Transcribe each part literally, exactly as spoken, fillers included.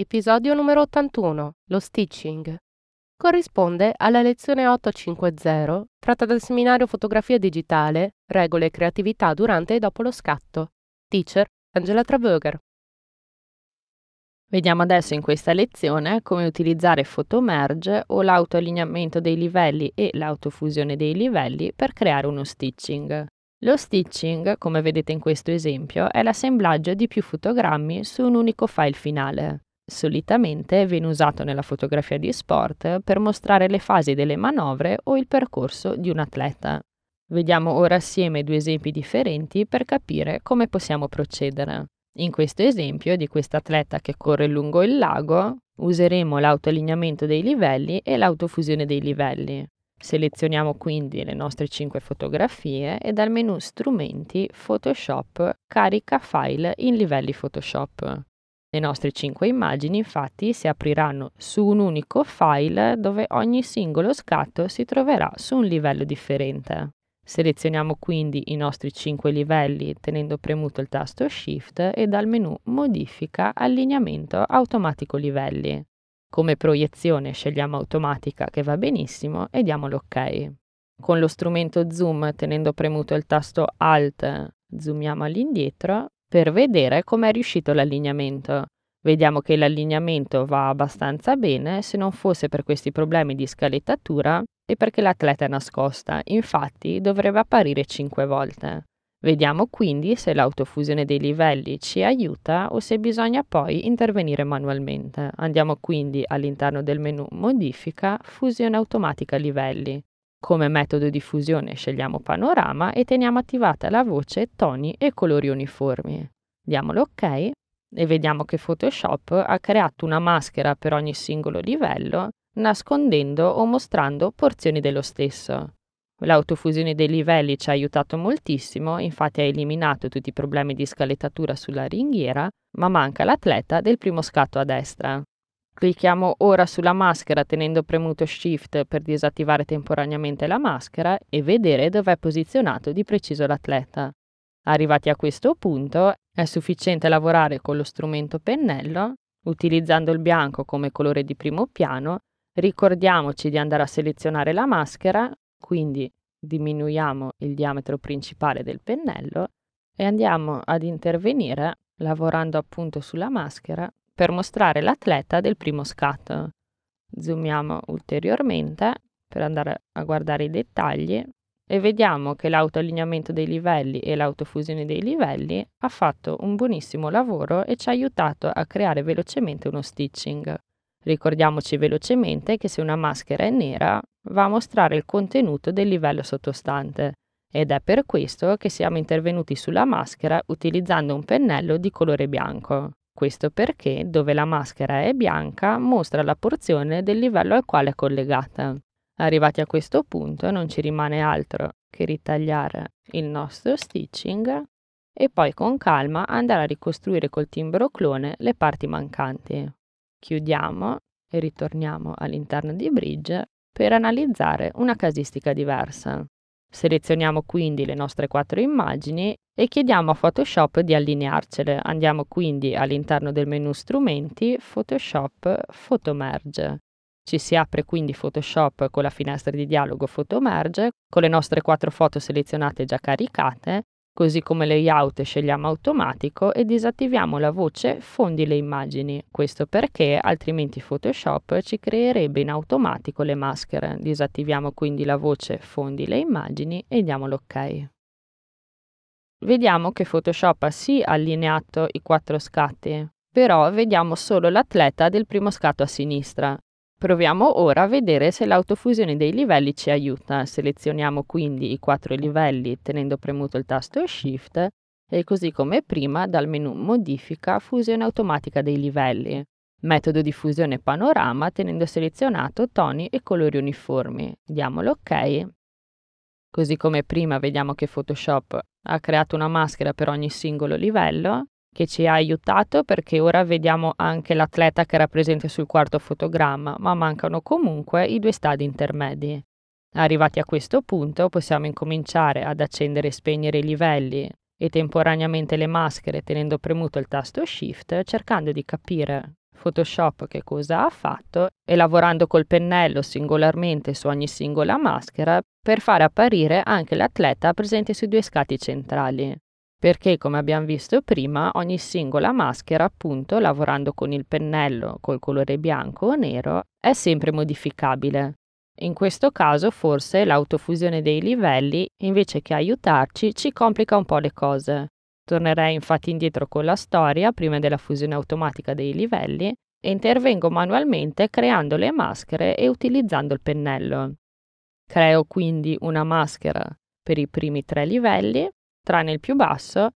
Episodio numero ottantuno, lo stitching. Corrisponde alla lezione ottocentocinquanta, tratta dal seminario Fotografia Digitale, Regole e Creatività durante e dopo lo scatto. Teacher Angela Traverger. Vediamo adesso in questa lezione come utilizzare Photomerge o l'autoallineamento dei livelli e l'autofusione dei livelli per creare uno stitching. Lo stitching, come vedete in questo esempio, è l'assemblaggio di più fotogrammi su un unico file finale. Solitamente viene usato nella fotografia di sport per mostrare le fasi delle manovre o il percorso di un atleta. Vediamo ora assieme due esempi differenti per capire come possiamo procedere. In questo esempio di quest'atleta che corre lungo il lago, useremo l'autoallineamento dei livelli e l'autofusione dei livelli. Selezioniamo quindi le nostre cinque fotografie e dal menu Strumenti, Photoshop, Carica file in livelli Photoshop. Le nostre cinque immagini infatti si apriranno su un unico file dove ogni singolo scatto si troverà su un livello differente. Selezioniamo quindi i nostri cinque livelli tenendo premuto il tasto Shift e dal menu Modifica allineamento automatico livelli. Come proiezione scegliamo automatica che va benissimo e diamo l'ok. Con lo strumento Zoom tenendo premuto il tasto Alt zoomiamo all'indietro per vedere com'è riuscito l'allineamento. Vediamo che l'allineamento va abbastanza bene se non fosse per questi problemi di scalettatura e perché l'atleta è nascosta, infatti dovrebbe apparire cinque volte. Vediamo quindi se l'autofusione dei livelli ci aiuta o se bisogna poi intervenire manualmente. Andiamo quindi all'interno del menu Modifica, Fusione automatica livelli. Come metodo di fusione scegliamo Panorama e teniamo attivata la voce Toni e colori uniformi. Diamo l'ok e vediamo che Photoshop ha creato una maschera per ogni singolo livello, nascondendo o mostrando porzioni dello stesso. L'autofusione dei livelli ci ha aiutato moltissimo, infatti ha eliminato tutti i problemi di scalettatura sulla ringhiera, ma manca l'atleta del primo scatto a destra. Clicchiamo ora sulla maschera tenendo premuto Shift per disattivare temporaneamente la maschera e vedere dove è posizionato di preciso l'atleta. Arrivati a questo punto è sufficiente lavorare con lo strumento pennello, utilizzando il bianco come colore di primo piano, ricordiamoci di andare a selezionare la maschera. Quindi diminuiamo il diametro principale del pennello e andiamo ad intervenire lavorando appunto sulla maschera per mostrare l'atleta del primo scatto. Zoomiamo ulteriormente per andare a guardare i dettagli e vediamo che l'autoallineamento dei livelli e l'autofusione dei livelli ha fatto un buonissimo lavoro e ci ha aiutato a creare velocemente uno stitching. Ricordiamoci velocemente che se una maschera è nera va a mostrare il contenuto del livello sottostante ed è per questo che siamo intervenuti sulla maschera utilizzando un pennello di colore bianco. Questo perché dove la maschera è bianca mostra la porzione del livello al quale è collegata. Arrivati a questo punto non ci rimane altro che ritagliare il nostro stitching e poi con calma andare a ricostruire col timbro clone le parti mancanti. Chiudiamo e ritorniamo all'interno di Bridge per analizzare una casistica diversa. Selezioniamo quindi le nostre quattro immagini e chiediamo a Photoshop di allinearcele. Andiamo quindi all'interno del menu Strumenti, Photoshop, Photomerge. Ci si apre quindi Photoshop con la finestra di dialogo Photomerge, con le nostre quattro foto selezionate già caricate, così come layout scegliamo automatico e disattiviamo la voce fondi le immagini, questo perché altrimenti Photoshop ci creerebbe in automatico le maschere. Disattiviamo quindi la voce fondi le immagini e diamo l'ok. Vediamo che Photoshop ha sì allineato i quattro scatti, però vediamo solo l'atleta del primo scatto a sinistra. Proviamo ora a vedere se l'autofusione dei livelli ci aiuta. Selezioniamo quindi i quattro livelli tenendo premuto il tasto Shift e così come prima dal menu Modifica, Fusione automatica dei livelli, metodo di fusione panorama tenendo selezionato toni e colori uniformi. Diamo l'ok. Così come prima vediamo che Photoshop ha creato una maschera per ogni singolo livello, che ci ha aiutato perché ora vediamo anche l'atleta che era presente sul quarto fotogramma, ma mancano comunque i due stadi intermedi. Arrivati a questo punto possiamo incominciare ad accendere e spegnere i livelli e temporaneamente le maschere tenendo premuto il tasto Shift, cercando di capire Photoshop che cosa ha fatto e lavorando col pennello singolarmente su ogni singola maschera per far apparire anche l'atleta presente sui due scatti centrali. Perché, come abbiamo visto prima, ogni singola maschera, appunto, lavorando con il pennello col colore bianco o nero, è sempre modificabile. In questo caso, forse, l'autofusione dei livelli, invece che aiutarci, ci complica un po' le cose. Tornerei infatti indietro con la storia, prima della fusione automatica dei livelli, e intervengo manualmente creando le maschere e utilizzando il pennello. Creo quindi una maschera per i primi tre livelli, tranne il più basso,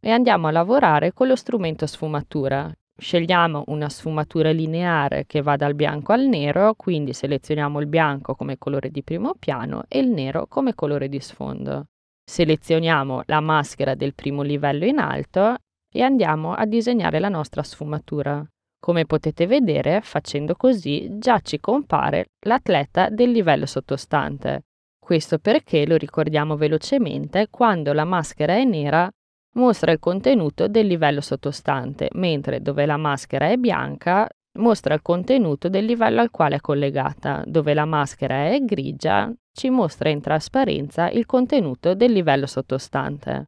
e andiamo a lavorare con lo strumento sfumatura. Scegliamo una sfumatura lineare che va dal bianco al nero, quindi selezioniamo il bianco come colore di primo piano e il nero come colore di sfondo. Selezioniamo la maschera del primo livello in alto e andiamo a disegnare la nostra sfumatura. Come potete vedere, facendo così già ci compare l'atleta del livello sottostante. Questo perché, lo ricordiamo velocemente, quando la maschera è nera mostra il contenuto del livello sottostante, mentre dove la maschera è bianca mostra il contenuto del livello al quale è collegata, dove la maschera è grigia ci mostra in trasparenza il contenuto del livello sottostante.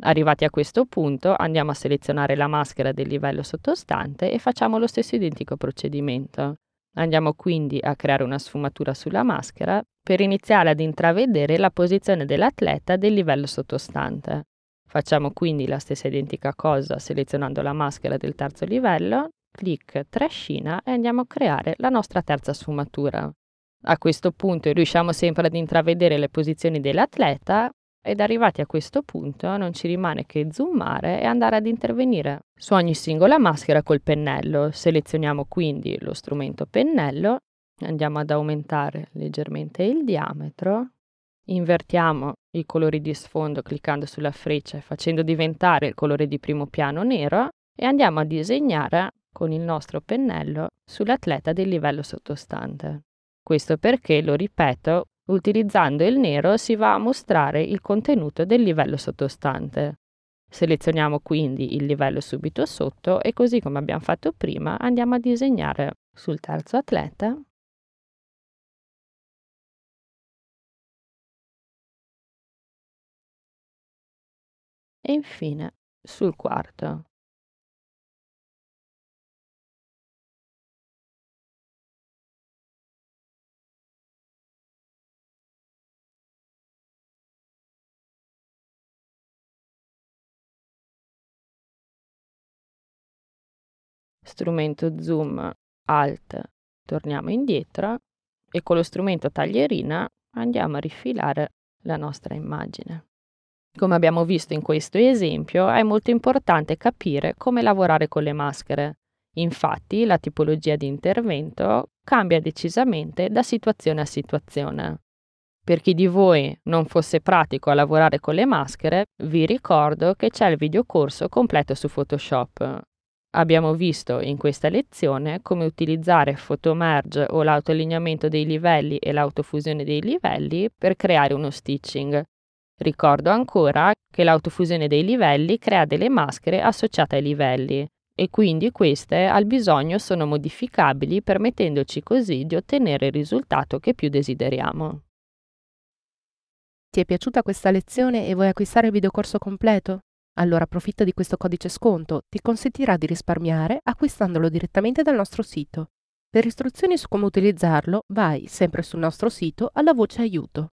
Arrivati a questo punto andiamo a selezionare la maschera del livello sottostante e facciamo lo stesso identico procedimento. Andiamo quindi a creare una sfumatura sulla maschera per iniziare ad intravedere la posizione dell'atleta del livello sottostante. Facciamo quindi la stessa identica cosa selezionando la maschera del terzo livello, clic, trascina e andiamo a creare la nostra terza sfumatura. A questo punto riusciamo sempre ad intravedere le posizioni dell'atleta ed arrivati a questo punto non ci rimane che zoomare e andare ad intervenire su ogni singola maschera col pennello. Selezioniamo quindi lo strumento pennello, andiamo ad aumentare leggermente il diametro, invertiamo i colori di sfondo cliccando sulla freccia e facendo diventare il colore di primo piano nero e andiamo a disegnare con il nostro pennello sull'atleta del livello sottostante. Questo perché, lo ripeto, utilizzando il nero si va a mostrare il contenuto del livello sottostante. Selezioniamo quindi il livello subito sotto e così come abbiamo fatto prima andiamo a disegnare sul terzo atleta e infine sul quarto. Strumento zoom, alt, torniamo indietro e con lo strumento taglierina andiamo a rifilare la nostra immagine. Come abbiamo visto in questo esempio, è molto importante capire come lavorare con le maschere. Infatti, la tipologia di intervento cambia decisamente da situazione a situazione. Per chi di voi non fosse pratico a lavorare con le maschere, vi ricordo che c'è il videocorso completo su Photoshop. Abbiamo visto in questa lezione come utilizzare Photomerge o l'autoallineamento dei livelli e l'autofusione dei livelli per creare uno stitching. Ricordo ancora che l'autofusione dei livelli crea delle maschere associate ai livelli e quindi queste al bisogno sono modificabili permettendoci così di ottenere il risultato che più desideriamo. Ti è piaciuta questa lezione e vuoi acquistare il videocorso completo? Allora approfitta di questo codice sconto, ti consentirà di risparmiare acquistandolo direttamente dal nostro sito. Per istruzioni su come utilizzarlo vai sempre sul nostro sito alla voce aiuto.